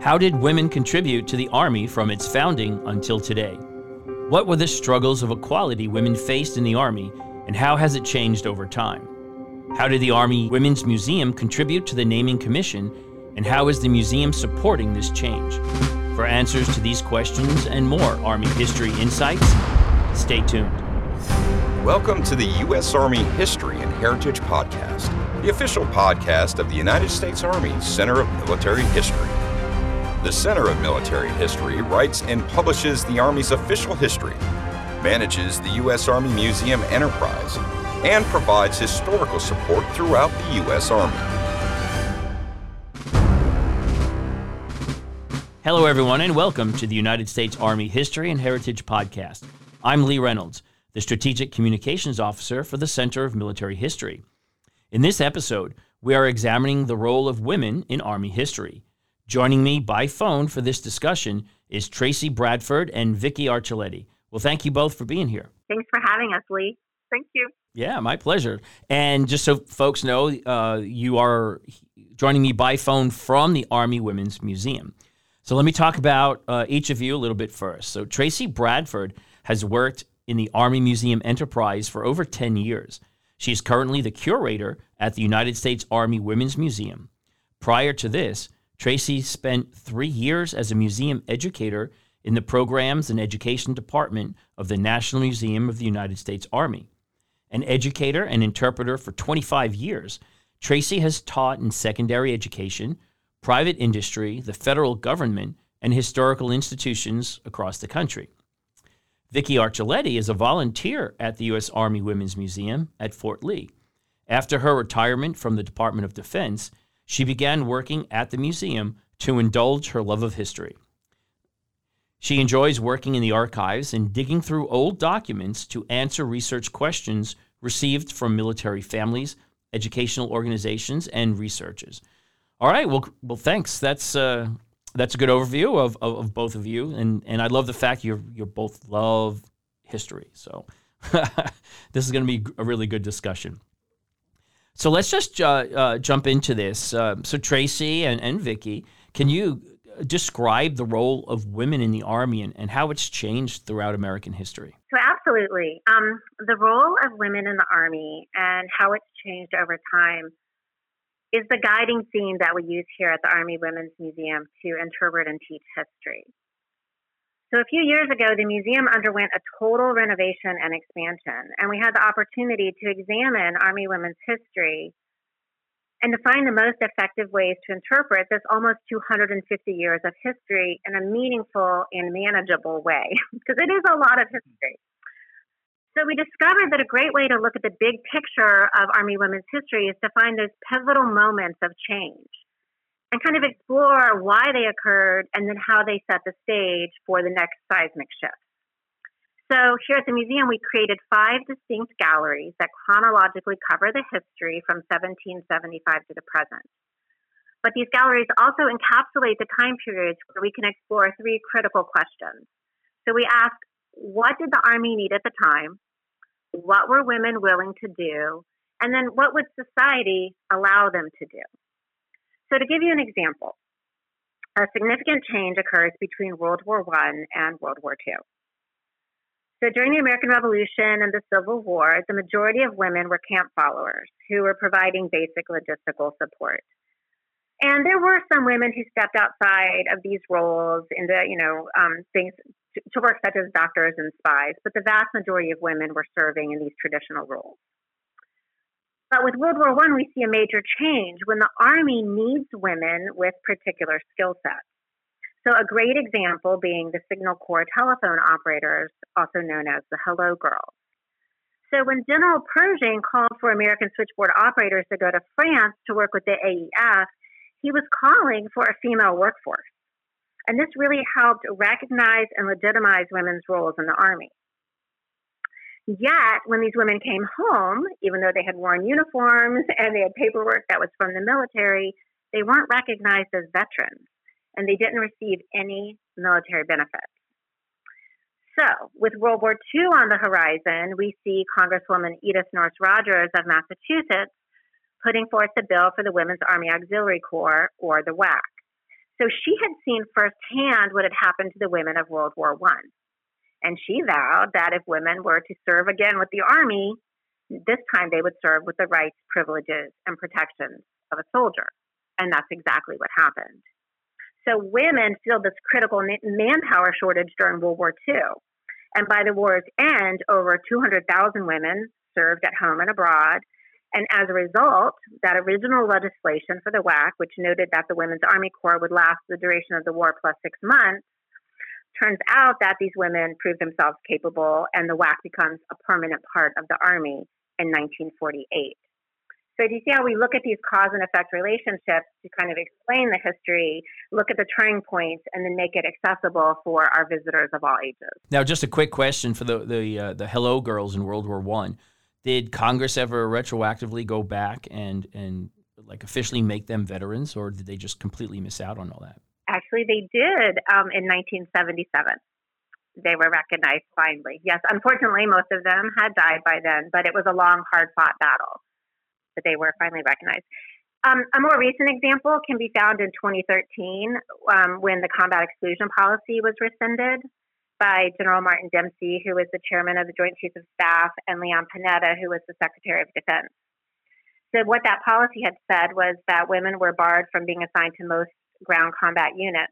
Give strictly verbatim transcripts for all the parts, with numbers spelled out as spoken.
How did women contribute to the Army from its founding until today? What were the struggles of equality women faced in the Army, and how has it changed over time? How did the Army Women's Museum contribute to the naming commission, and how is the museum supporting this change? For answers to these questions and more Army history insights, stay tuned. Welcome to the U S. Army History and Heritage Podcast, the official podcast of the United States Army Center of Military History. The Center of Military History writes and publishes the Army's official history, manages the U S. Army Museum enterprise, and provides historical support throughout the U S. Army. Hello everyone, and welcome to the United States Army History and Heritage Podcast. I'm Lee Reynolds, the Strategic Communications Officer for the Center of Military History. In this episode, we are examining the role of women in Army history. Joining me by phone for this discussion is Tracy Bradford and Vicki Archileti. Well, thank you both for being here. Thanks for having us, Lee. Thank you. Yeah, my pleasure. And just so folks know, uh, you are joining me by phone from the Army Women's Museum. So let me talk about uh, each of you a little bit first. So Tracy Bradford has worked in the Army Museum enterprise for over ten years. She is currently the curator at the United States Army Women's Museum. Prior to this, Tracy spent three years as a museum educator in the Programs and Education Department of the National Museum of the United States Army. An educator and interpreter for twenty-five years, Tracy has taught in secondary education, private industry, the federal government, and historical institutions across the country. Vicki Archileti is a volunteer at the U S. Army Women's Museum at Fort Lee. After her retirement from the Department of Defense, she began working at the museum to indulge her love of history. She enjoys working in the archives and digging through old documents to answer research questions received from military families, educational organizations, and researchers. All right, well, well, thanks. That's uh, that's a good overview of, of, of both of you, and, and I love the fact you you both love history. So this is going to be a really good discussion. So let's just uh, uh, jump into this. Uh, so Tracy and, and Vicki, can you describe the role of women in the Army and, and how it's changed throughout American history? So absolutely. Um, the role of women in the Army and how it's changed over time is the guiding theme that we use here at the Army Women's Museum to interpret and teach history. So a few years ago, the museum underwent a total renovation and expansion, and we had the opportunity to examine Army women's history and to find the most effective ways to interpret this almost two hundred fifty years of history in a meaningful and manageable way, because it is a lot of history. So we discovered that a great way to look at the big picture of Army women's history is to find those pivotal moments of change and kind of explore why they occurred and then how they set the stage for the next seismic shift. So here at the museum, we created five distinct galleries that chronologically cover the history from seventeen seventy-five to the present. But these galleries also encapsulate the time periods where we can explore three critical questions. So we ask, what did the Army need at the time? What were women willing to do? And then what would society allow them to do? So to give you an example, a significant change occurs between World War One and World War Two. So during the American Revolution and the Civil War, the majority of women were camp followers who were providing basic logistical support. And there were some women who stepped outside of these roles into, you know, um, things to, to work such as doctors and spies, but the vast majority of women were serving in these traditional roles. But with World War One, we see a major change when the Army needs women with particular skill sets. So a great example being the Signal Corps telephone operators, also known as the Hello Girls. So when General Pershing called for American switchboard operators to go to France to work with the A E F, he was calling for a female workforce. And this really helped recognize and legitimize women's roles in the Army. Yet, when these women came home, even though they had worn uniforms and they had paperwork that was from the military, they weren't recognized as veterans, and they didn't receive any military benefits. So, with World War Two on the horizon, we see Congresswoman Edith Nourse Rogers of Massachusetts putting forth the bill for the Women's Army Auxiliary Corps, or the W A C. So she had seen firsthand what had happened to the women of World War One. And she vowed that if women were to serve again with the Army, this time they would serve with the rights, privileges, and protections of a soldier. And that's exactly what happened. So women feel this critical manpower shortage during World War Two. And by the war's end, over two hundred thousand women served at home and abroad. And as a result, that original legislation for the W A C, which noted that the Women's Army Corps would last the duration of the war plus six months, turns out that these women proved themselves capable, and the W A C becomes a permanent part of the Army in nineteen forty-eight. So do you see how we look at these cause and effect relationships to kind of explain the history, look at the turning points, and then make it accessible for our visitors of all ages? Now, just a quick question for the the, uh, the Hello Girls in World War One. Did Congress ever retroactively go back and, and like officially make them veterans, or did they just completely miss out on all that? Actually, they did um, in nineteen seventy-seven. They were recognized finally. Yes, unfortunately, most of them had died by then, but it was a long, hard-fought battle. But they were finally recognized. Um, a more recent example can be found in twenty thirteen um, when the combat exclusion policy was rescinded by General Martin Dempsey, who was the chairman of the Joint Chiefs of Staff, and Leon Panetta, who was the Secretary of Defense. So what that policy had said was that women were barred from being assigned to most ground combat units,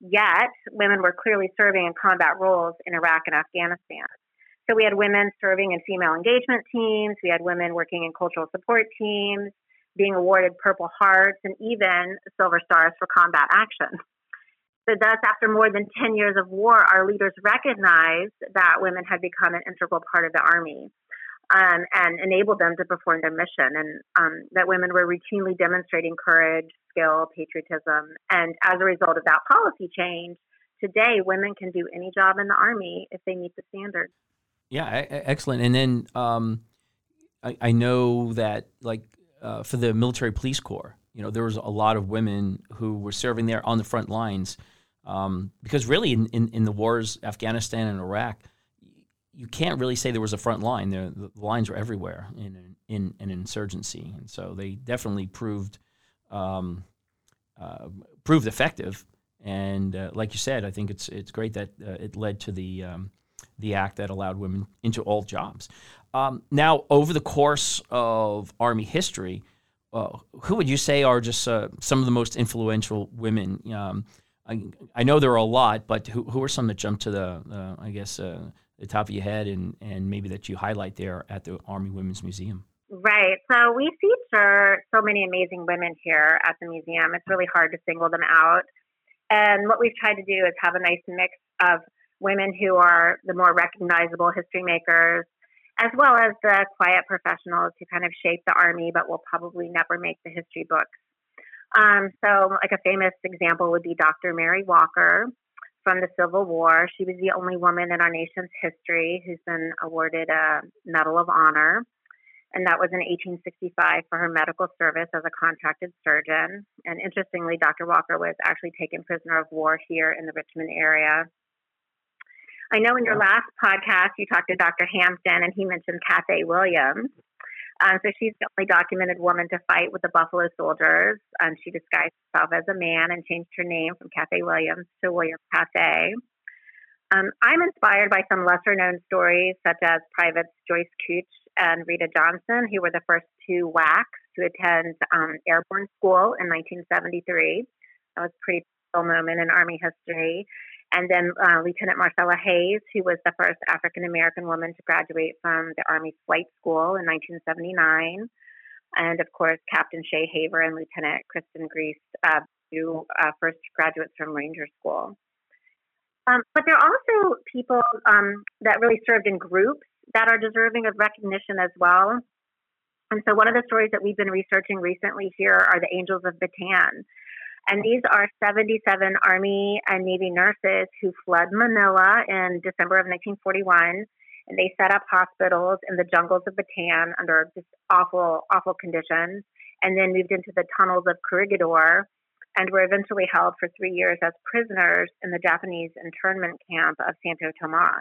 yet women were clearly serving in combat roles in Iraq and Afghanistan. So we had women serving in female engagement teams, we had women working in cultural support teams, being awarded Purple Hearts, and even Silver Stars for combat action. So thus, after more than ten years of war, our leaders recognized that women had become an integral part of the Army um, and enabled them to perform their mission, and um, that women were routinely demonstrating courage, skill, patriotism. And as a result of that policy change, today women can do any job in the Army if they meet the standards. Yeah, excellent. And then um, I, I know that, like, uh, for the military police corps, you know, there was a lot of women who were serving there on the front lines um, because really in, in, in the wars, Afghanistan and Iraq, you can't really say there was a front line. There, the lines were everywhere in, in, in an insurgency. And so they definitely proved um, uh, proved effective. And uh, like you said, I think it's it's great that uh, it led to the um, the act that allowed women into all jobs. Um, now, over the course of Army history, Uh, who would you say are just uh, some of the most influential women? Um, I, I know there are a lot, but who, who are some that jump to the, uh, I guess, uh, the top of your head and, and maybe that you highlight there at the Army Women's Museum? Right. So we feature so many amazing women here at the museum. It's really hard to single them out. And what we've tried to do is have a nice mix of women who are the more recognizable history makers, as well as the quiet professionals who kind of shape the Army but will probably never make the history books. Um, so like a famous example would be Doctor Mary Walker from the Civil War. She was the only woman in our nation's history who's been awarded a Medal of Honor, and that was in eighteen sixty-five for her medical service as a contracted surgeon. And interestingly, Doctor Walker was actually taken prisoner of war here in the Richmond area. I know in your last podcast, you talked to Doctor Hampton, and he mentioned Cathay Williams. Um, so she's the only documented woman to fight with the Buffalo Soldiers. Um, she disguised herself as a man and changed her name from Cathay Williams to William Cathay. Um, I'm inspired by some lesser-known stories, such as Privates Joyce Cooch and Rita Johnson, who were the first two W A Cs to attend um, airborne school in nineteen seventy-three. That was a pretty pivotal moment in Army history. And then uh, Lieutenant Marcella Hayes, who was the first African-American woman to graduate from the Army Flight School in nineteen seventy-nine. And, of course, Captain Shay Haver and Lieutenant Kristen Grease, uh, two uh, first graduates from Ranger School. Um, but there are also people um, that really served in groups that are deserving of recognition as well. And so one of the stories that we've been researching recently here are the Angels of Bataan. And these are seventy-seven Army and Navy nurses who fled Manila in December of nineteen forty-one, and they set up hospitals in the jungles of Bataan under just awful, awful conditions, and then moved into the tunnels of Corregidor, and were eventually held for three years as prisoners in the Japanese internment camp of Santo Tomas.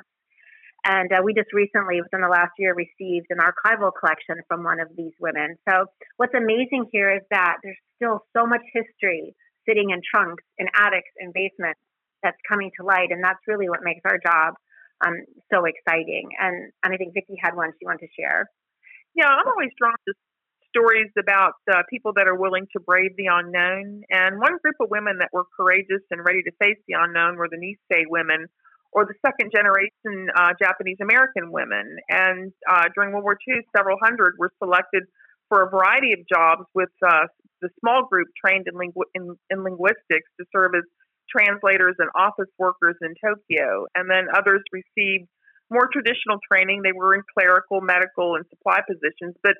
And uh, we just recently, within the last year, received an archival collection from one of these women. So what's amazing here is that there's still so much history, sitting in trunks and attics and basements that's coming to light. And that's really what makes our job um, so exciting. And, and I think Vicki had one she wanted to share. Yeah, I'm always drawn to stories about uh, people that are willing to brave the unknown. And one group of women that were courageous and ready to face the unknown were the Nisei women, or the second generation uh, Japanese American women. And uh, during World War Two, several hundred were selected for a variety of jobs, with uh, the small group trained in, lingu- in, in linguistics to serve as translators and office workers in Tokyo. And then others received more traditional training. They were in clerical, medical, and supply positions. But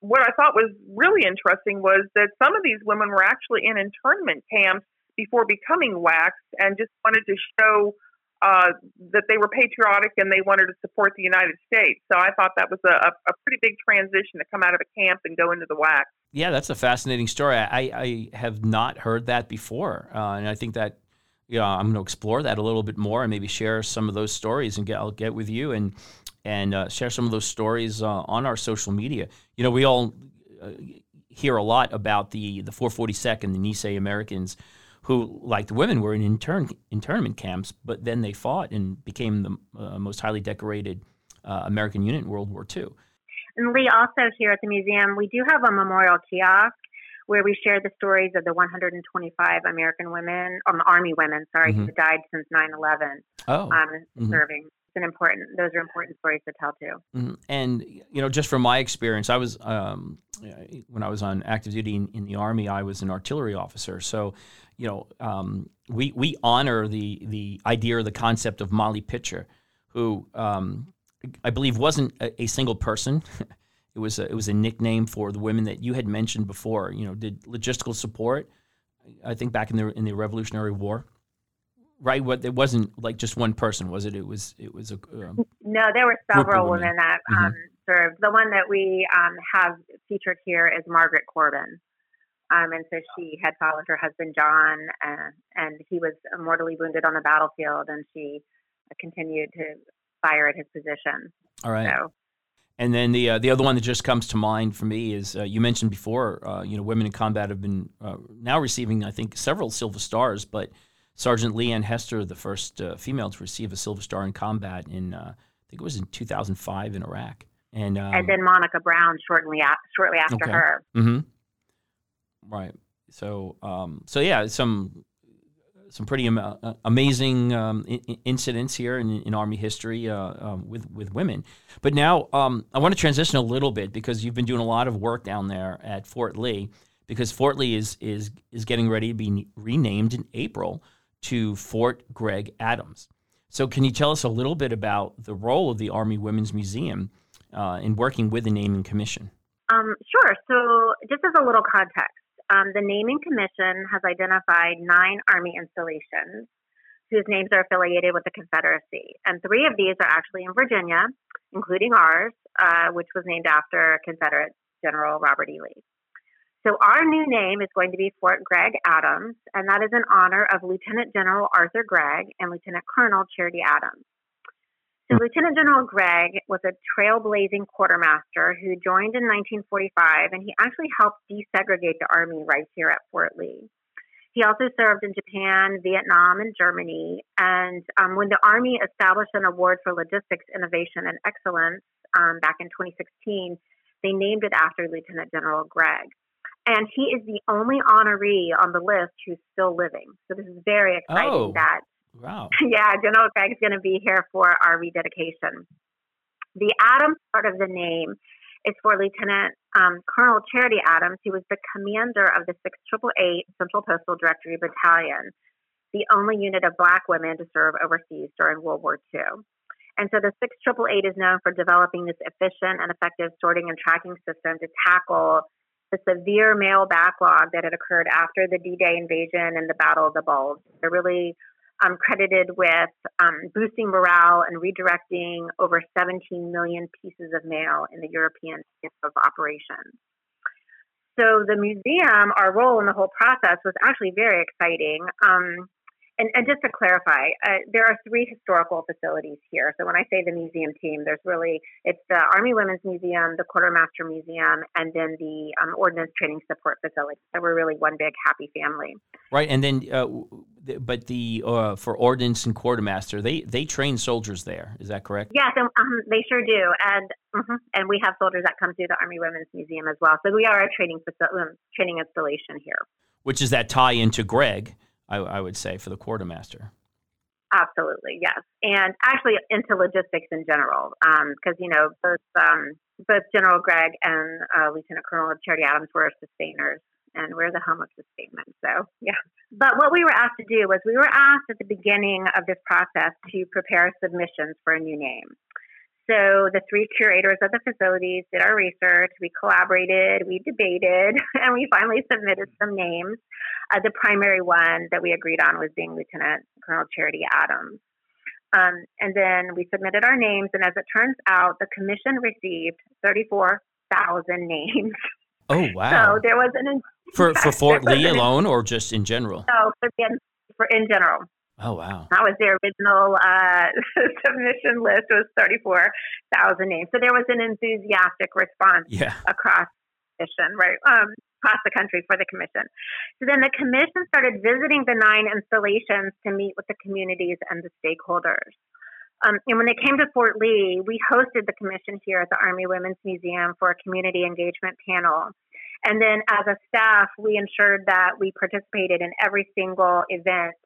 what I thought was really interesting was that some of these women were actually in internment camps before becoming W A C s, and just wanted to show Uh, that they were patriotic and they wanted to support the United States. So I thought that was a, a pretty big transition to come out of a camp and go into the W A C. Yeah, that's a fascinating story. I, I have not heard that before. Uh, and I think that, you know, I'm going to explore that a little bit more and maybe share some of those stories, and get, I'll get with you and, and uh, share some of those stories uh, on our social media. You know, we all uh, hear a lot about the, the four forty-second, the Nisei Americans, who, like the women, were in intern, internment camps, but then they fought and became the uh, most highly decorated uh, American unit in World War Two. And Lee, also here at the museum, we do have a memorial kiosk where we share the stories of the one hundred twenty-five American women, um, Army women, sorry, mm-hmm. who died since nine eleven oh. um, mm-hmm. serving. It's an important, those are important stories to tell too. Mm-hmm. And, you know, just from my experience, I was, um, when I was on active duty in, in the Army, I was an artillery officer. So, you know, um, we we honor the the idea or the concept of Molly Pitcher, who um, I believe wasn't a, a single person. It was a, it was a nickname for the women that you had mentioned before. You know, did logistical support, I think, back in the in the Revolutionary War, right? What it wasn't like just one person, was it? It was it was a um, no. There were several women. women that um, mm-hmm. served. The one that we um, have featured here is Margaret Corbin. Um, and so she had followed her husband, John, uh, and he was mortally wounded on the battlefield, and she continued to fire at his position. All right. So. And then the uh, the other one that just comes to mind for me is, uh, you mentioned before, uh, you know, women in combat have been uh, now receiving, I think, several Silver Stars, but Sergeant Leanne Hester, the first uh, female to receive a Silver Star in combat in, uh, I think it was in two thousand five in Iraq. And um, and then Monica Brown shortly, a- shortly after okay. her. Mm-hmm. Right. So, um, so yeah, some some pretty am- amazing um, in- incidents here in, in Army history uh, um, with with women. But now um, I want to transition a little bit, because you've been doing a lot of work down there at Fort Lee, because Fort Lee is is is getting ready to be renamed in April to Fort Gregg Adams. So, can you tell us a little bit about the role of the Army Women's Museum uh, in working with the naming commission? Um, sure. So, just as a little context. Um, the Naming Commission has identified nine Army installations whose names are affiliated with the Confederacy. And three of these are actually in Virginia, including ours, uh, which was named after Confederate General Robert E. Lee. So our new name is going to be Fort Gregg Adams, and that is in honor of Lieutenant General Arthur Gregg and Lieutenant Colonel Charity Adams. So Lieutenant General Gregg was a trailblazing quartermaster who joined in nineteen forty-five, and he actually helped desegregate the Army right here at Fort Lee. He also served in Japan, Vietnam, and Germany. And um, when the Army established an award for logistics, innovation, and excellence um, back in twenty sixteen, they named it after Lieutenant General Gregg. And he is the only honoree on the list who's still living. So this is very exciting oh. that Wow. Yeah, General Gregg is going to be here for our rededication. The Adams part of the name is for Lieutenant um, Colonel Charity Adams, who was the commander of the six eight eight eight Central Postal Directory Battalion, the only unit of Black women to serve overseas during World War Two. And so the six eight eight eight is known for developing this efficient and effective sorting and tracking system to tackle the severe mail backlog that had occurred after the D-Day invasion and the Battle of the Bulge. They're really Um, credited with um, boosting morale and redirecting over seventeen million pieces of mail in the European field of operations. So the museum, our role in the whole process was actually very exciting. Um, And, and just to clarify, uh, there are three historical facilities here. So when I say the museum team, there's really, it's the Army Women's Museum, the Quartermaster Museum, and then the um, Ordnance Training Support Facility. So we're really one big happy family. Right, and then, uh, but the, uh, for Ordnance and Quartermaster, they, they train soldiers there, is that correct? Yes, and, um, they sure do. And mm-hmm, and we have soldiers that come through the Army Women's Museum as well. So we are a training, faci- training installation here. Which is that tie into Gregg. I, I would say, for the quartermaster. Absolutely, yes. And actually into logistics in general, because, um, you know, both um, both General Gregg and uh, Lieutenant Colonel Charity Adams were sustainers, and we're the home of sustainment. So, yeah. But what we were asked to do was we were asked at the beginning of this process to prepare submissions for a new name. So the three curators of the facilities did our research, we collaborated, we debated, and we finally submitted some names. Uh, the primary one that we agreed on was being Lieutenant Colonel Charity Adams. Um, and then we submitted our names, and as it turns out, the commission received thirty-four thousand names. Oh, wow. So there was an... For, for Fort Lee alone, or just in general? No, for, for in general. Oh, wow. That was their original uh, submission list, was thirty-four thousand names. So there was an enthusiastic response yeah. across the commission, right, um, across the country for the commission. So then the commission started visiting the nine installations to meet with the communities and the stakeholders. Um, and when they came to Fort Lee, we hosted the commission here at the Army Women's Museum for a community engagement panel. And then as a staff, we ensured that we participated in every single event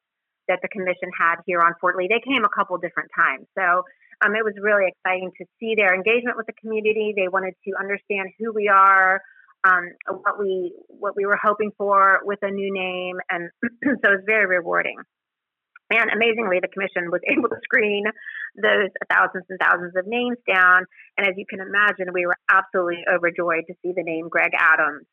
that the commission had here on Fort Lee. They came a couple different times. So um, it was really exciting to see their engagement with the community. They wanted to understand who we are, um, what we what we were hoping for with a new name. And so it was very rewarding. And amazingly, the commission was able to screen those thousands and thousands of names down. And as you can imagine, we were absolutely overjoyed to see the name Gregg Adams.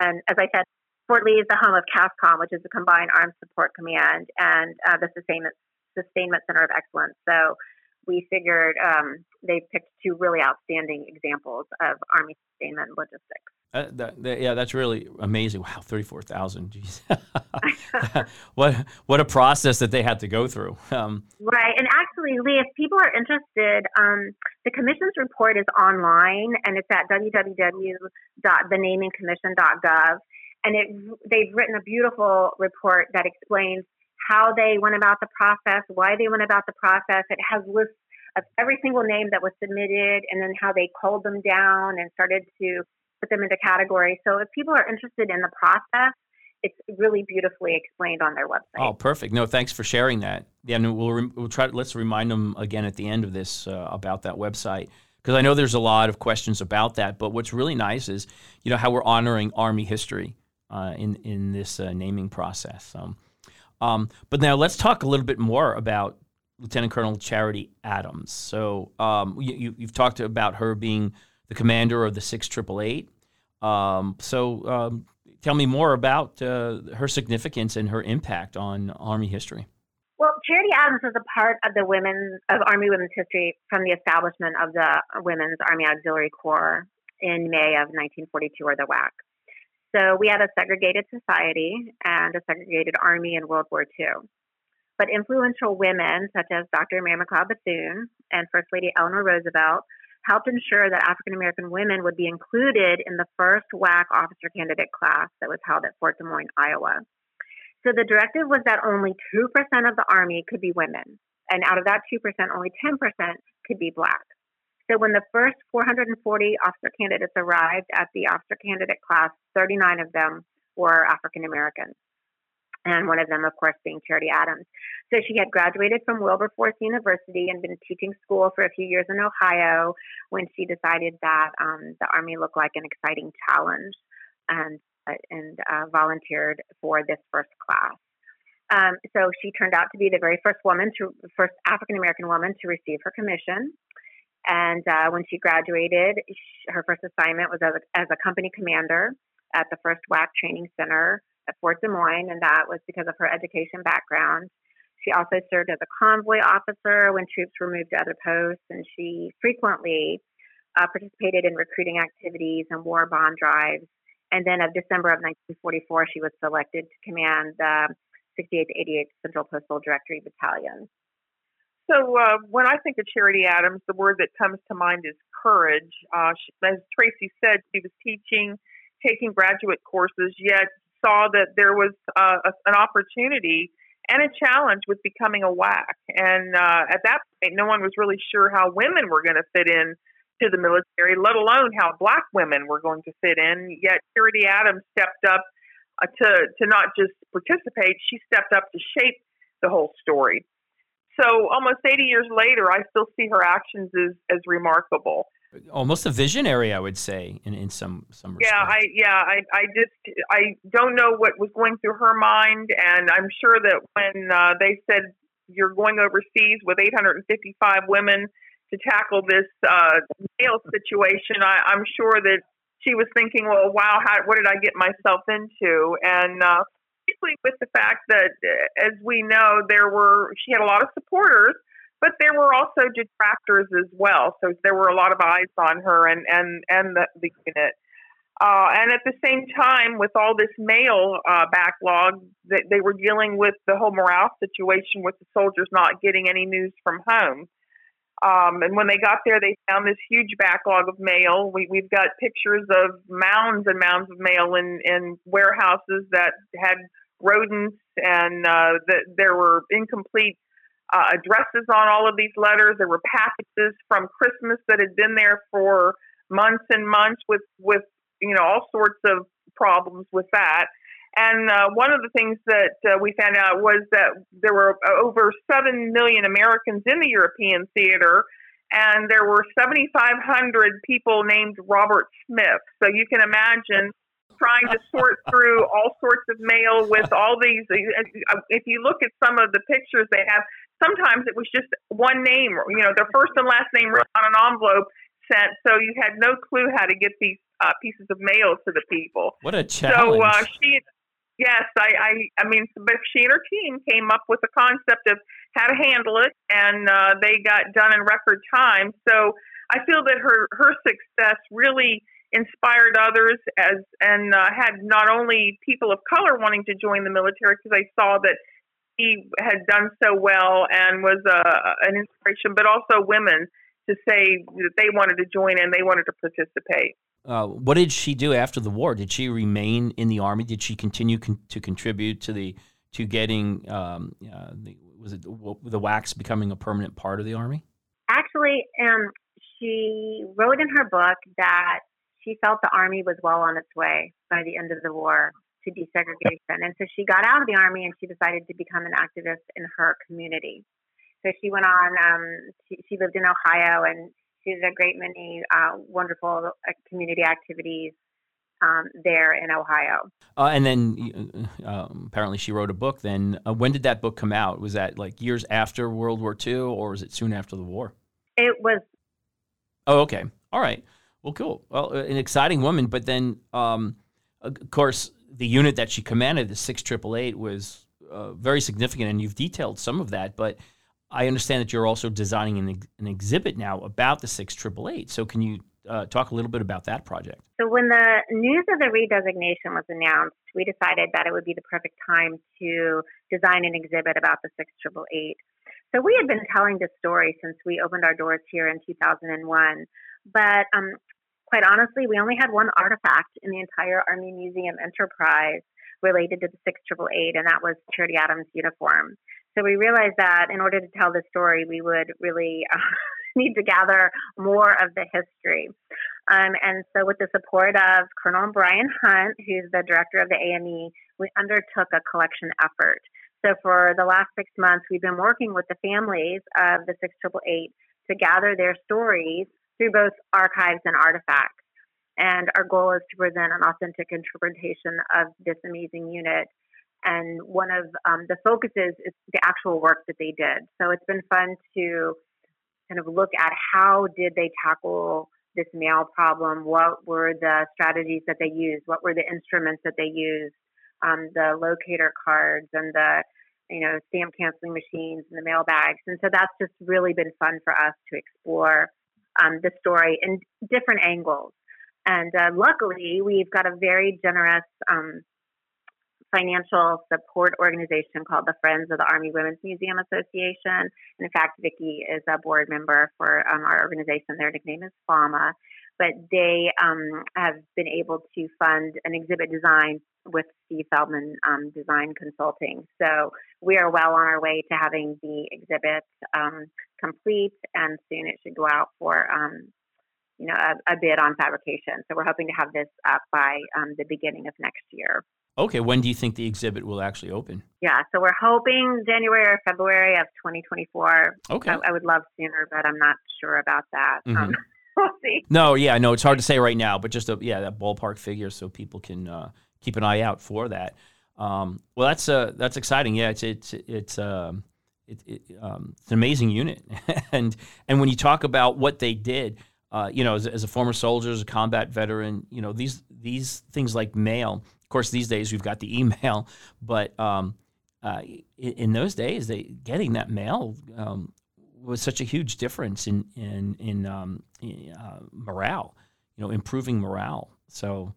And as I said, Fort Lee is the home of CASCOM, which is the Combined Arms Support Command, and uh, the Sustainment Sustainment Center of Excellence. So we figured um, they picked two really outstanding examples of Army sustainment and logistics. Uh, that, that, yeah, that's really amazing. Wow, thirty-four thousand. Jeez. what, what a process that they had to go through. Um, right. And actually, Lee, if people are interested, um, the commission's report is online, and it's at w w w dot the naming commission dot gov. And it, they've written a beautiful report that explains how they went about the process, why they went about the process. It has lists of every single name that was submitted, and then how they culled them down and started to put them into categories. So if people are interested in the process, it's really beautifully explained on their website. Oh, perfect. No, thanks for sharing that. Yeah, and we'll, we'll try to, let's remind them again at the end of this uh, about that website. Because I know there's a lot of questions about that, but what's really nice is, you know, how we're honoring Army history Uh, in in this uh, naming process. Um, um, but now let's talk a little bit more about Lieutenant Colonel Charity Adams. So um, you, you, you've talked about her being the commander of the six eight eight eight. Um, so um, tell me more about uh, her significance and her impact on Army history. Well, Charity Adams was a part of the women of Army women's history from the establishment of the Women's Army Auxiliary Corps in May of nineteen forty-two, or the W A C. So we had a segregated society and a segregated army in World War Two. But influential women, such as Doctor Mary Walker and First Lady Eleanor Roosevelt, helped ensure that African-American women would be included in the first W A C officer candidate class that was held at Fort Des Moines, Iowa. So the directive was that only two percent of the Army could be women. And out of that two percent, only ten percent could be Black. So when the first four hundred forty officer candidates arrived at the officer candidate class, thirty-nine of them were African Americans, and one of them, of course, being Charity Adams. So she had graduated from Wilberforce University and been teaching school for a few years in Ohio when she decided that um, the Army looked like an exciting challenge, and, uh, and uh, volunteered for this first class. Um, so she turned out to be the very first woman, to, first African American woman to receive her commission. And uh, when she graduated, she, her first assignment was as a, as a company commander at the first W A C Training Center at Fort Des Moines, and that was because of her education background. She also served as a convoy officer when troops were moved to other posts, and she frequently uh, participated in recruiting activities and war bond drives. And then in December of nineteen forty-four, she was selected to command the sixty-eight eighty-eight Central Postal Directory Battalion. So uh, when I think of Charity Adams, the word that comes to mind is courage. Uh, she, as Tracy said, she was teaching, taking graduate courses, yet saw that there was uh, a, an opportunity and a challenge with becoming a W A C. And uh, at that point, no one was really sure how women were going to fit in to the military, let alone how Black women were going to fit in. Yet Charity Adams stepped up uh, to, to not just participate, she stepped up to shape the whole story. So almost eighty years later, I still see her actions as, as remarkable. Almost a visionary, I would say, in, in some some respect. Yeah, I yeah, I, I just I don't know what was going through her mind, and I'm sure that when uh, they said you're going overseas with eight hundred fifty-five women to tackle this uh, male situation, I, I'm sure that she was thinking, well, wow, how, what did I get myself into? And uh, particularly with the fact that, as we know, there were she had a lot of supporters. But there were also detractors as well. So there were a lot of eyes on her and, and, and the, the unit. Uh, and at the same time, with all this male uh, backlog, that they were dealing with the whole morale situation with the soldiers not getting any news from home. Um, and when they got there, they found this huge backlog of mail. We, we've got pictures of mounds and mounds of mail in, in warehouses that had rodents, and uh, the, there were incomplete Uh, addresses on all of these letters. There were packages from Christmas that had been there for months and months with, with you know, all sorts of problems with that. And uh, one of the things that uh, we found out was that there were over seven million Americans in the European theater, and there were seventy-five hundred people named Robert Smith. So you can imagine trying to sort through all sorts of mail with all these. If you look at some of the pictures they have, sometimes it was just one name, you know, their first and last name written on an envelope sent. So you had no clue how to get these uh, pieces of mail to the people. What a challenge. So uh, she, yes, I, I, I mean, but she and her team came up with a concept of how to handle it, and uh, they got done in record time. So I feel that her, her success really inspired others, as and uh, had not only people of color wanting to join the military, because I saw that he had done so well and was uh, an inspiration, but also women to say that they wanted to join and they wanted to participate. Uh, what did she do after the war? Did she remain in the Army? Did she continue con- to contribute to the to getting um, uh, the, was it the, the W A Cs becoming a permanent part of the Army? Actually, um, she wrote in her book that she felt the Army was well on its way by the end of the war to desegregation. And so she got out of the Army and she decided to become an activist in her community. So she went on, um, she, she lived in Ohio, and she did a great many uh, wonderful community activities um, there in Ohio. Uh, and then uh, apparently she wrote a book then. Uh, when did that book come out? Was that like years after World War Two, or was it soon after the war? It was. Oh, okay. All right. Well, cool. Well, an exciting woman, but then, um, of course, the unit that she commanded, the six eight eight eight, was uh, very significant, and you've detailed some of that, but I understand that you're also designing an, ex- an exhibit now about the six eight eight eight, so can you uh, talk a little bit about that project? So when the news of the redesignation was announced, we decided that it would be the perfect time to design an exhibit about the six eight eight eight. So we had been telling this story since we opened our doors here in two thousand one, but um, quite honestly, we only had one artifact in the entire Army Museum enterprise related to the six eight eight eight, and that was Charity Adams' uniform. So we realized that in order to tell this story, we would really uh, need to gather more of the history. Um, and so with the support of Colonel Brian Hunt, who's the director of the A M E, we undertook a collection effort. So for the last six months, we've been working with the families of the six eight eight eight to gather their stories through both archives and artifacts. And our goal is to present an authentic interpretation of this amazing unit. And one of um, the focuses is the actual work that they did. So it's been fun to kind of look at how did they tackle this mail problem? What were the strategies that they used? What were the instruments that they used? Um, the locator cards and the, you know, stamp canceling machines and the mail bags. And so that's just really been fun for us to explore um, the story in different angles. And uh, luckily, we've got a very generous um, financial support organization called the Friends of the Army Women's Museum Association. And in fact, Vicki is a board member for um, our organization. Their nickname is FAMA. But they um, have been able to fund an exhibit design with Steve Feldman um, Design Consulting. So we are well on our way to having the exhibit um, complete, and soon it should go out for um, you know, a, a bid on fabrication. So we're hoping to have this up by um, the beginning of next year. Okay, when do you think the exhibit will actually open? Yeah, so we're hoping January or February of twenty twenty-four. Okay. I, I would love sooner, but I'm not sure about that. Mm-hmm. Um, we'll see. No, yeah, no, it's hard to say right now, but just, a, yeah, that ballpark figure so people can uh, keep an eye out for that. Um, well, that's uh, that's exciting. Yeah, it's it's it's um, it, it, um, it's an amazing unit. and and when you talk about what they did, uh, you know, as, as a former soldier, as a combat veteran, you know, these these things like mail. Of course, these days we've got the email, but um, uh, in, in those days, they getting that mail um, was such a huge difference in in in, um, in uh, morale, you know, improving morale. So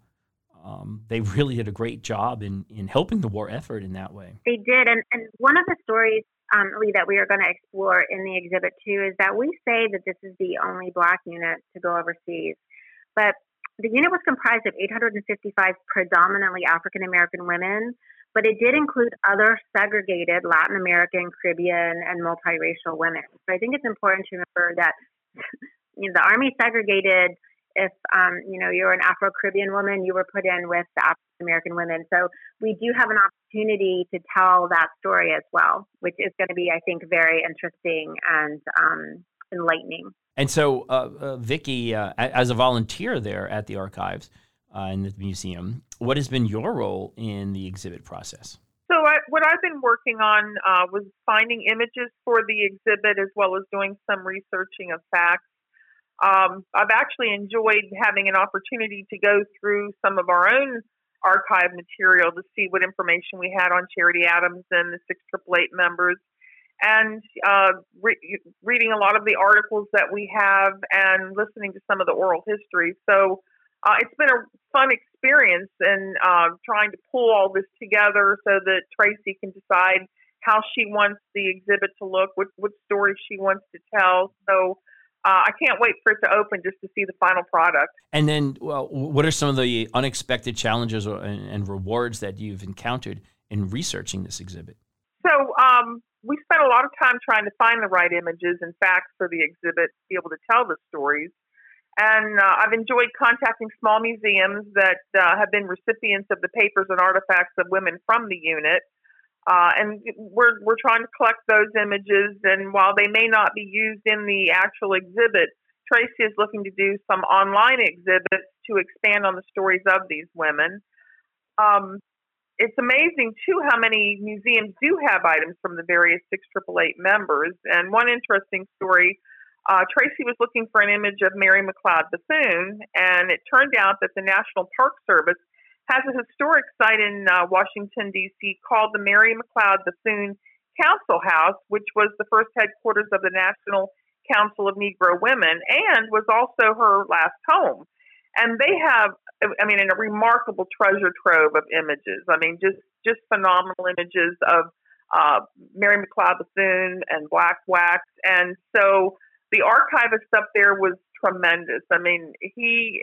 um, they really did a great job in in helping the war effort in that way. They did, and and one of the stories, um, Lee, that we are going to explore in the exhibit too is that we say that this is the only Black unit to go overseas, but the unit was comprised of eight hundred fifty-five predominantly African-American women, but it did include other segregated Latin American, Caribbean, and multiracial women. So I think it's important to remember that, you know, the Army segregated if, um, you know, you're an Afro-Caribbean woman, you were put in with the African-American women. So we do have an opportunity to tell that story as well, which is going to be, I think, very interesting and um, enlightening. And so, uh, uh, Vicki, uh, as a volunteer there at the archives uh, in the museum, what has been your role in the exhibit process? So I, what I've been working on uh, was finding images for the exhibit as well as doing some researching of facts. Um, I've actually enjoyed having an opportunity to go through some of our own archive material to see what information we had on Charity Adams and the six eight eight eight members. And uh, re- reading a lot of the articles that we have and listening to some of the oral history. So uh, it's been a fun experience in uh, trying to pull all this together so that Tracy can decide how she wants the exhibit to look, what, what story she wants to tell. So uh, I can't wait for it to open just to see the final product. And then well, what are some of the unexpected challenges or, and, and rewards that you've encountered in researching this exhibit? So um, we spent a lot of time trying to find the right images and facts for the exhibit to be able to tell the stories. And uh, I've enjoyed contacting small museums that uh, have been recipients of the papers and artifacts of women from the unit. Uh, and we're we're trying to collect those images. And while they may not be used in the actual exhibit, Tracy is looking to do some online exhibits to expand on the stories of these women. Um, It's amazing, too, how many museums do have items from the various six eight eight eight members. And one interesting story, uh, Tracy was looking for an image of Mary McLeod Bethune, and it turned out that the National Park Service has a historic site in uh, Washington, D C called the Mary McLeod Bethune Council House, which was the first headquarters of the National Council of Negro Women and was also her last home. And they have, I mean, a remarkable treasure trove of images. I mean, just, just phenomenal images of uh, Mary McLeod Bethune and Black Wax. And so the archivist up there was tremendous. I mean, he,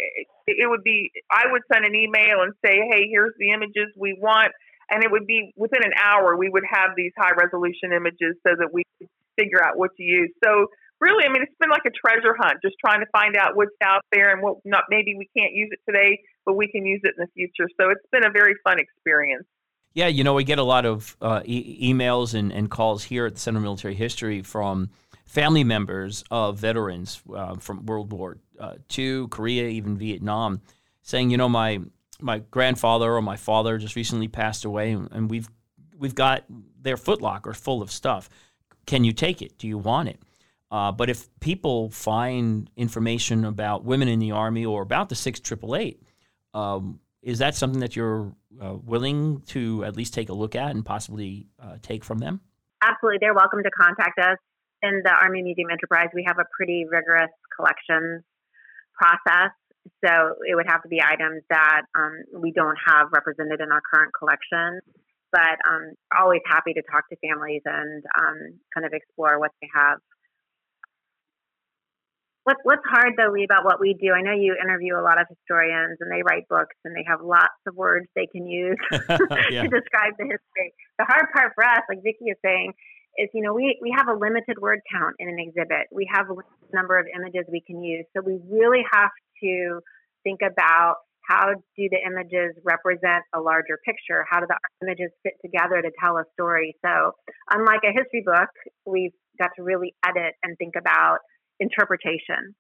it would be, I would send an email and say, hey, here's the images we want. And it would be within an hour, we would have these high resolution images so that we could figure out what to use. So really, I mean, it's been like a treasure hunt, just trying to find out what's out there and what not. Maybe we can't use it today, but we can use it in the future. So it's been a very fun experience. Yeah, you know, we get a lot of uh, e- emails and, and calls here at the Center for Military History from family members of veterans uh, from World War uh, Two, Korea, even Vietnam, saying, you know, my my grandfather or my father just recently passed away, and, and we've we've got their footlocker full of stuff. Can you take it? Do you want it? Uh, but if people find information about women in the Army or about the six eight eight eight, um, is that something that you're uh, willing to at least take a look at and possibly uh, take from them? Absolutely. They're welcome to contact us. In the Army Museum Enterprise, we have a pretty rigorous collections process. So it would have to be items that um, we don't have represented in our current collection, but um, always happy to talk to families and um, kind of explore what they have. What's, what's hard, though, Lee, about what we do, I know you interview a lot of historians and they write books and they have lots of words they can use yeah. to describe the history. The hard part for us, like Vicki is saying, is, you know, we, we have a limited word count in an exhibit. We have a limited number of images we can use. So we really have to think about how do the images represent a larger picture? How do the images fit together to tell a story? So unlike a history book, we've got to really edit and think about interpretation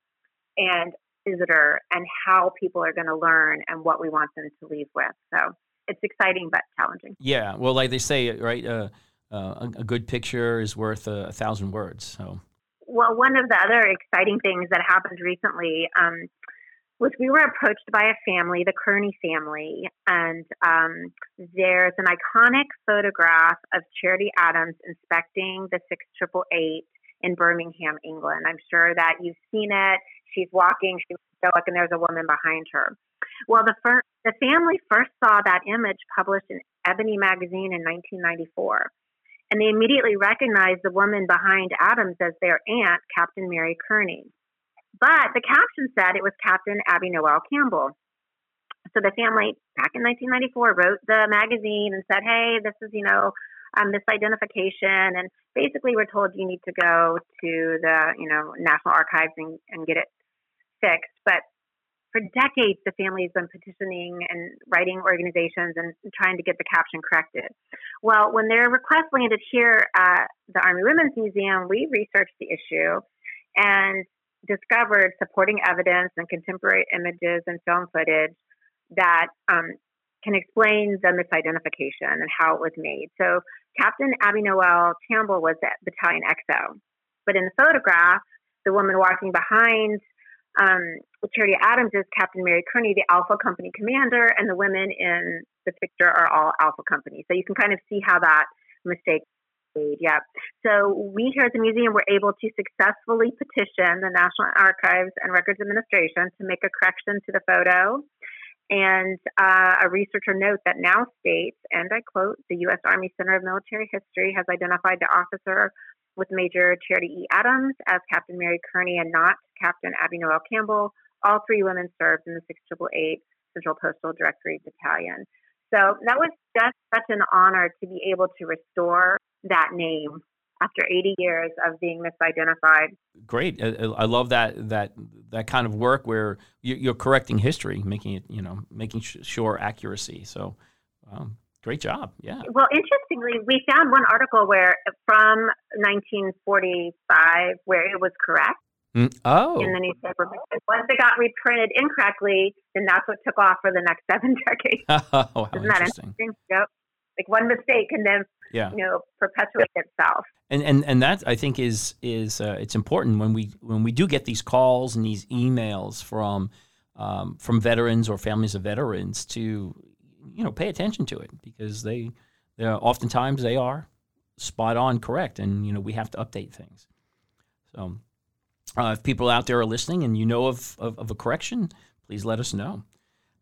and visitor and how people are going to learn and what we want them to leave with. So it's exciting, but challenging. Yeah. Well, like they say, right, uh, Uh, a, a good picture is worth a, a thousand words. So, well, one of the other exciting things that happened recently um, was we were approached by a family, the Kearney family, and um, there's an iconic photograph of Charity Adams inspecting the six eight eight eight in Birmingham, England. I'm sure that you've seen it. She's walking, she's stoic, and there's a woman behind her. Well, the, fir- the family first saw that image published in Ebony magazine in nineteen ninety-four. And they immediately recognized the woman behind Adams as their aunt, Captain Mary Kearney. But the caption said it was Captain Abby Noel Campbell. So the family, back in nineteen ninety-four, wrote the magazine and said, hey, this is, you know, um, misidentification. And basically we're told you need to go to the, you know, National Archives and, and get it fixed. But for decades, the family has been petitioning and writing organizations and trying to get the caption corrected. Well, when their request landed here at the Army Women's Museum, we researched the issue and discovered supporting evidence and contemporary images and film footage that um, can explain the misidentification and how it was made. So Captain Abby Noel Campbell was at Battalion X O. But in the photograph, the woman walking behind Um, Charity Adams is Captain Mary Kearney, the Alpha Company commander, and the women in the picture are all Alpha Company. So you can kind of see how that mistake was made. Yeah. So we here at the museum were able to successfully petition the National Archives and Records Administration to make a correction to the photo. And uh, a researcher note that now states, and I quote, the U S Army Center of Military History has identified the officer with Major Charity E. Adams as Captain Mary Kearney and not Captain Abby Noel Campbell. All three women served in the six eight eight eight Central Postal Directory Battalion. So that was just such an honor to be able to restore that name after eighty years of being misidentified. Great. I love that that that kind of work where you're correcting history, making it, you know, making sure accuracy. So um great job. Yeah. Well, interestingly, we found one article where from nineteen forty-five where it was correct. Mm. Oh. In the newspaper. Because once it got reprinted incorrectly, then that's what took off for the next seven decades. Oh, wow, isn't that interesting? interesting? Yep. Like one mistake can then, yeah. you know, perpetuate itself. And and and that I think is is uh, it's important when we when we do get these calls and these emails from um, from veterans or families of veterans to, you know, pay attention to it, because they, oftentimes they are spot on correct, and, you know, we have to update things. So uh, if people out there are listening and you know of, of, of a correction, please let us know.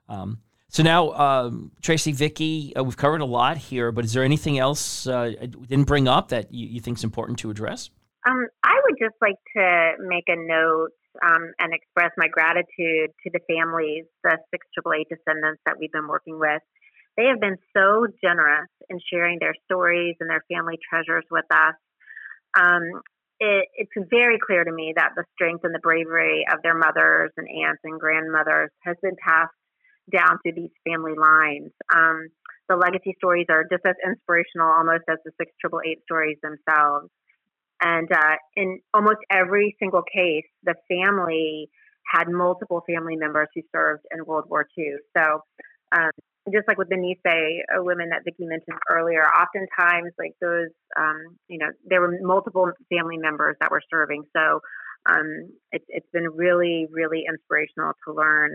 Um, so now, um, Tracy, Vicki, uh, we've covered a lot here, but is there anything else uh, I didn't bring up that you, you think is important to address? Um, I would just like to make a note Um, and express my gratitude to the families, the six eight eight eight descendants that we've been working with. They have been so generous in sharing their stories and their family treasures with us. Um, it, it's very clear to me that the strength and the bravery of their mothers and aunts and grandmothers has been passed down through these family lines. Um, the legacy stories are just as inspirational almost as the six eight eight eight stories themselves. And uh, in almost every single case, the family had multiple family members who served in World War Two. So um, just like with the Nisei women that Vicki mentioned earlier, oftentimes like those, um, you know, there were multiple family members that were serving. So um, it, it's been really, really inspirational to learn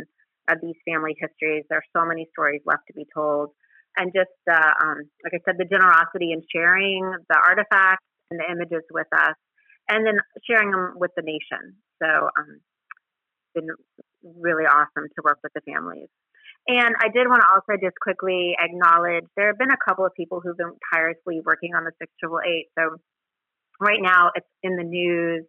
of these family histories. There are so many stories left to be told. And just, uh, um, like I said, the generosity in sharing the artifacts and the images with us, and then sharing them with the nation. So um, been really awesome to work with the families. And I did want to also just quickly acknowledge there have been a couple of people who've been tirelessly working on the six eight eight eight. So right now it's in the news,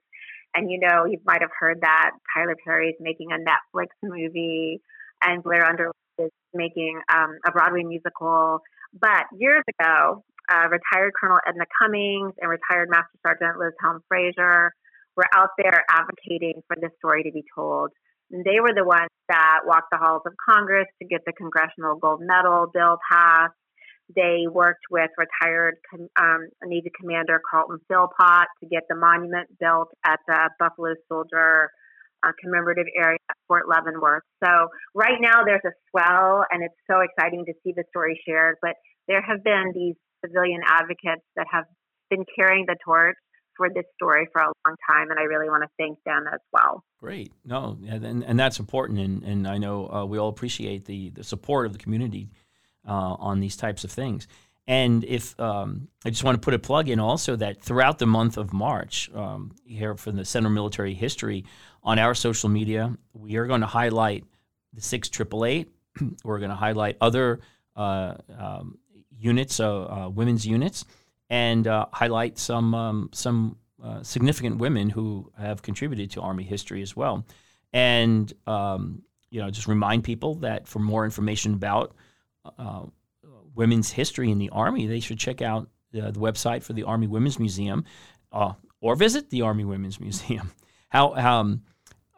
and you know, you might have heard that Tyler Perry's making a Netflix movie and Blair Underwood is making um, a Broadway musical. But years ago, uh, retired Colonel Edna Cummings and retired Master Sergeant Liz Helm-Fraser were out there advocating for this story to be told. And they were the ones that walked the halls of Congress to get the Congressional Gold Medal bill passed. They worked with retired um, Navy Commander Carlton Philpott to get the monument built at the Buffalo Soldier uh, commemorative area at Fort Leavenworth. So right now there's a swell, and it's so exciting to see the story shared. But there have been these civilian advocates that have been carrying the torch for this story for a long time, and I really want to thank them as well. Great. No, and, and that's important, and, and I know uh, we all appreciate the, the support of the community uh, on these types of things. And if um, I just want to put a plug in also that throughout the month of March, um, here from the Center for Military History, on our social media, we are going to highlight the six eight eight eight. We're going to highlight other uh, um, units, uh, uh, women's units, and uh, highlight some um, some uh, significant women who have contributed to Army history as well. And, um, you know, just remind people that for more information about uh, women's history in the Army, they should check out uh, the website for the Army Women's Museum uh, or visit the Army Women's Museum. How um,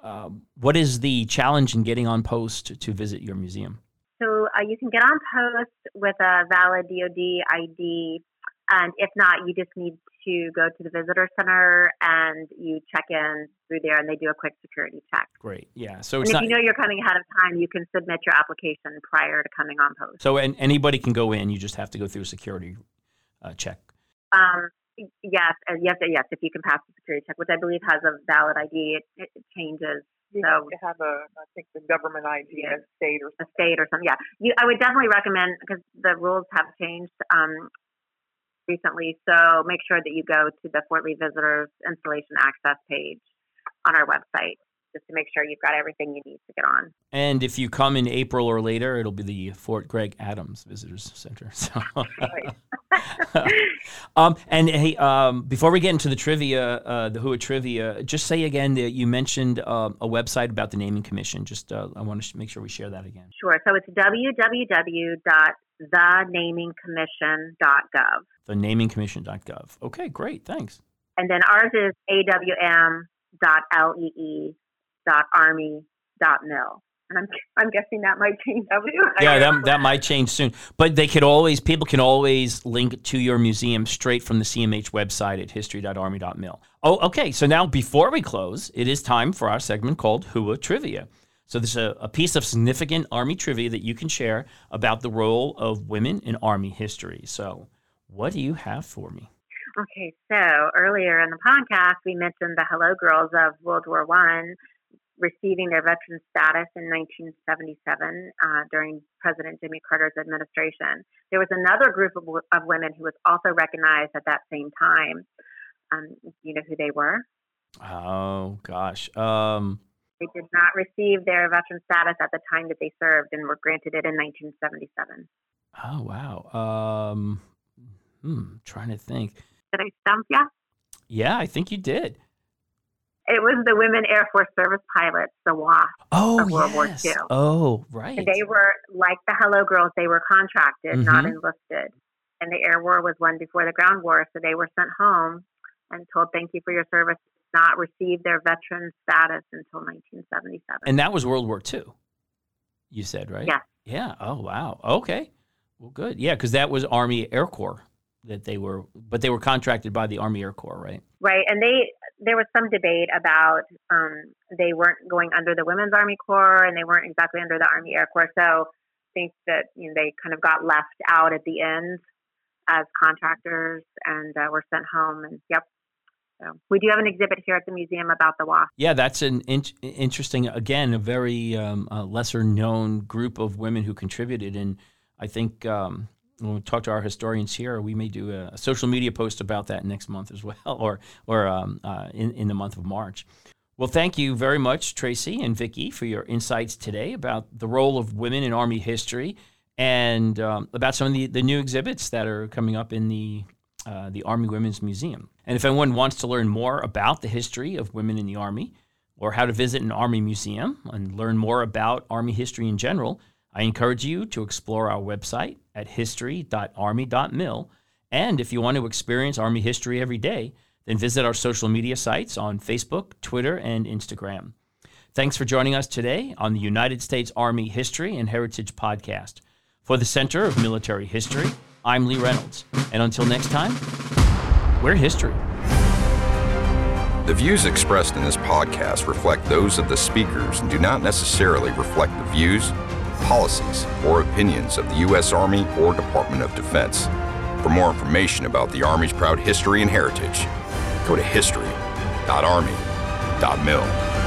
uh, what is the challenge in getting on post to visit your museum? So uh, you can get on post with a valid D O D I D. And if not, you just need to go to the visitor center and you check in through there, and they do a quick security check. Great, yeah. So it's and if not, you know you're coming ahead of time, you can submit your application prior to coming on post. So and anybody can go in. You just have to go through a security uh, check. Um, yes, yes, yes. If you can pass the security check, which I believe has a valid I D, it, it changes. You so, have to have a, I think, the government I D, yeah, a state or something. A state or something. Yeah, you, I would definitely recommend, because the rules have changed. Um, recently, so make sure that you go to the Fort Lee Visitors Installation Access page on our website, just to make sure you've got everything you need to get on. And if you come in April or later, it'll be the Fort Gregg Adams Visitors Center. So. um, and hey, um, before we get into the trivia, uh, the H U A trivia, just say again that you mentioned uh, a website about the Naming Commission. Just uh, I want to make sure we share that again. Sure. So it's www. the naming commission dot gov. the naming commission dot gov. Okay, great. Thanks. And then ours is awm dot lee dot army dot mil. And I'm I'm guessing that might change soon. Yeah, that that might change soon. But they could always people can always link to your museum straight from the C M H website at history dot army dot mil. Oh, okay. So now before we close, it is time for our segment called H U A Trivia. So there's a, a piece of significant Army trivia that you can share about the role of women in Army history. So what do you have for me? Okay, so earlier in the podcast, we mentioned the Hello Girls of World War One receiving their veteran status in nineteen seventy-seven uh, during President Jimmy Carter's administration. There was another group of, of women who was also recognized at that same time. Um, do you know who they were? Oh, gosh. Um... They did not receive their veteran status at the time that they served and were granted it in nineteen seventy-seven. Oh, wow. Um, hmm, trying to think. Did I stump you? Yeah, I think you did. It was the Women Air Force Service Pilots, the W A S, oh, of World yes. War Two. Oh, right. And they were, like the Hello Girls, they were contracted, mm-hmm. not enlisted. And the air war was won before the ground war, so they were sent home and told, thank you for your service. Not receive their veteran status until nineteen seventy-seven. And that was World War Two, you said, right? Yeah. Yeah. Oh, wow. Okay. Well, good. Yeah, because that was Army Air Corps that they were, but they were contracted by the Army Air Corps, right? Right. And they there was some debate about um, they weren't going under the Women's Army Corps and they weren't exactly under the Army Air Corps. So I think that you know, they kind of got left out at the end as contractors and uh, were sent home. And yep. So we do have an exhibit here at the museum about the W A S. Yeah, that's an in- interesting, again, a very um, uh, lesser-known group of women who contributed. And I think um, when we talk to our historians here, we may do a, a social media post about that next month as well, or or um, uh, in, in the month of March. Well, thank you very much, Tracy and Vicki, for your insights today about the role of women in Army history and um, about some of the, the new exhibits that are coming up in the uh, the Army Women's Museum. And if anyone wants to learn more about the history of women in the Army or how to visit an Army museum and learn more about Army history in general, I encourage you to explore our website at history dot army dot mil. And if you want to experience Army history every day, then visit our social media sites on Facebook, Twitter, and Instagram. Thanks for joining us today on the United States Army History and Heritage Podcast. For the Center of Military History, I'm Lee Reynolds. And until next time, we're history. The views expressed in this podcast reflect those of the speakers and do not necessarily reflect the views, policies, or opinions of the U S. Army or Department of Defense. For more information about the Army's proud history and heritage, go to history dot army dot mil.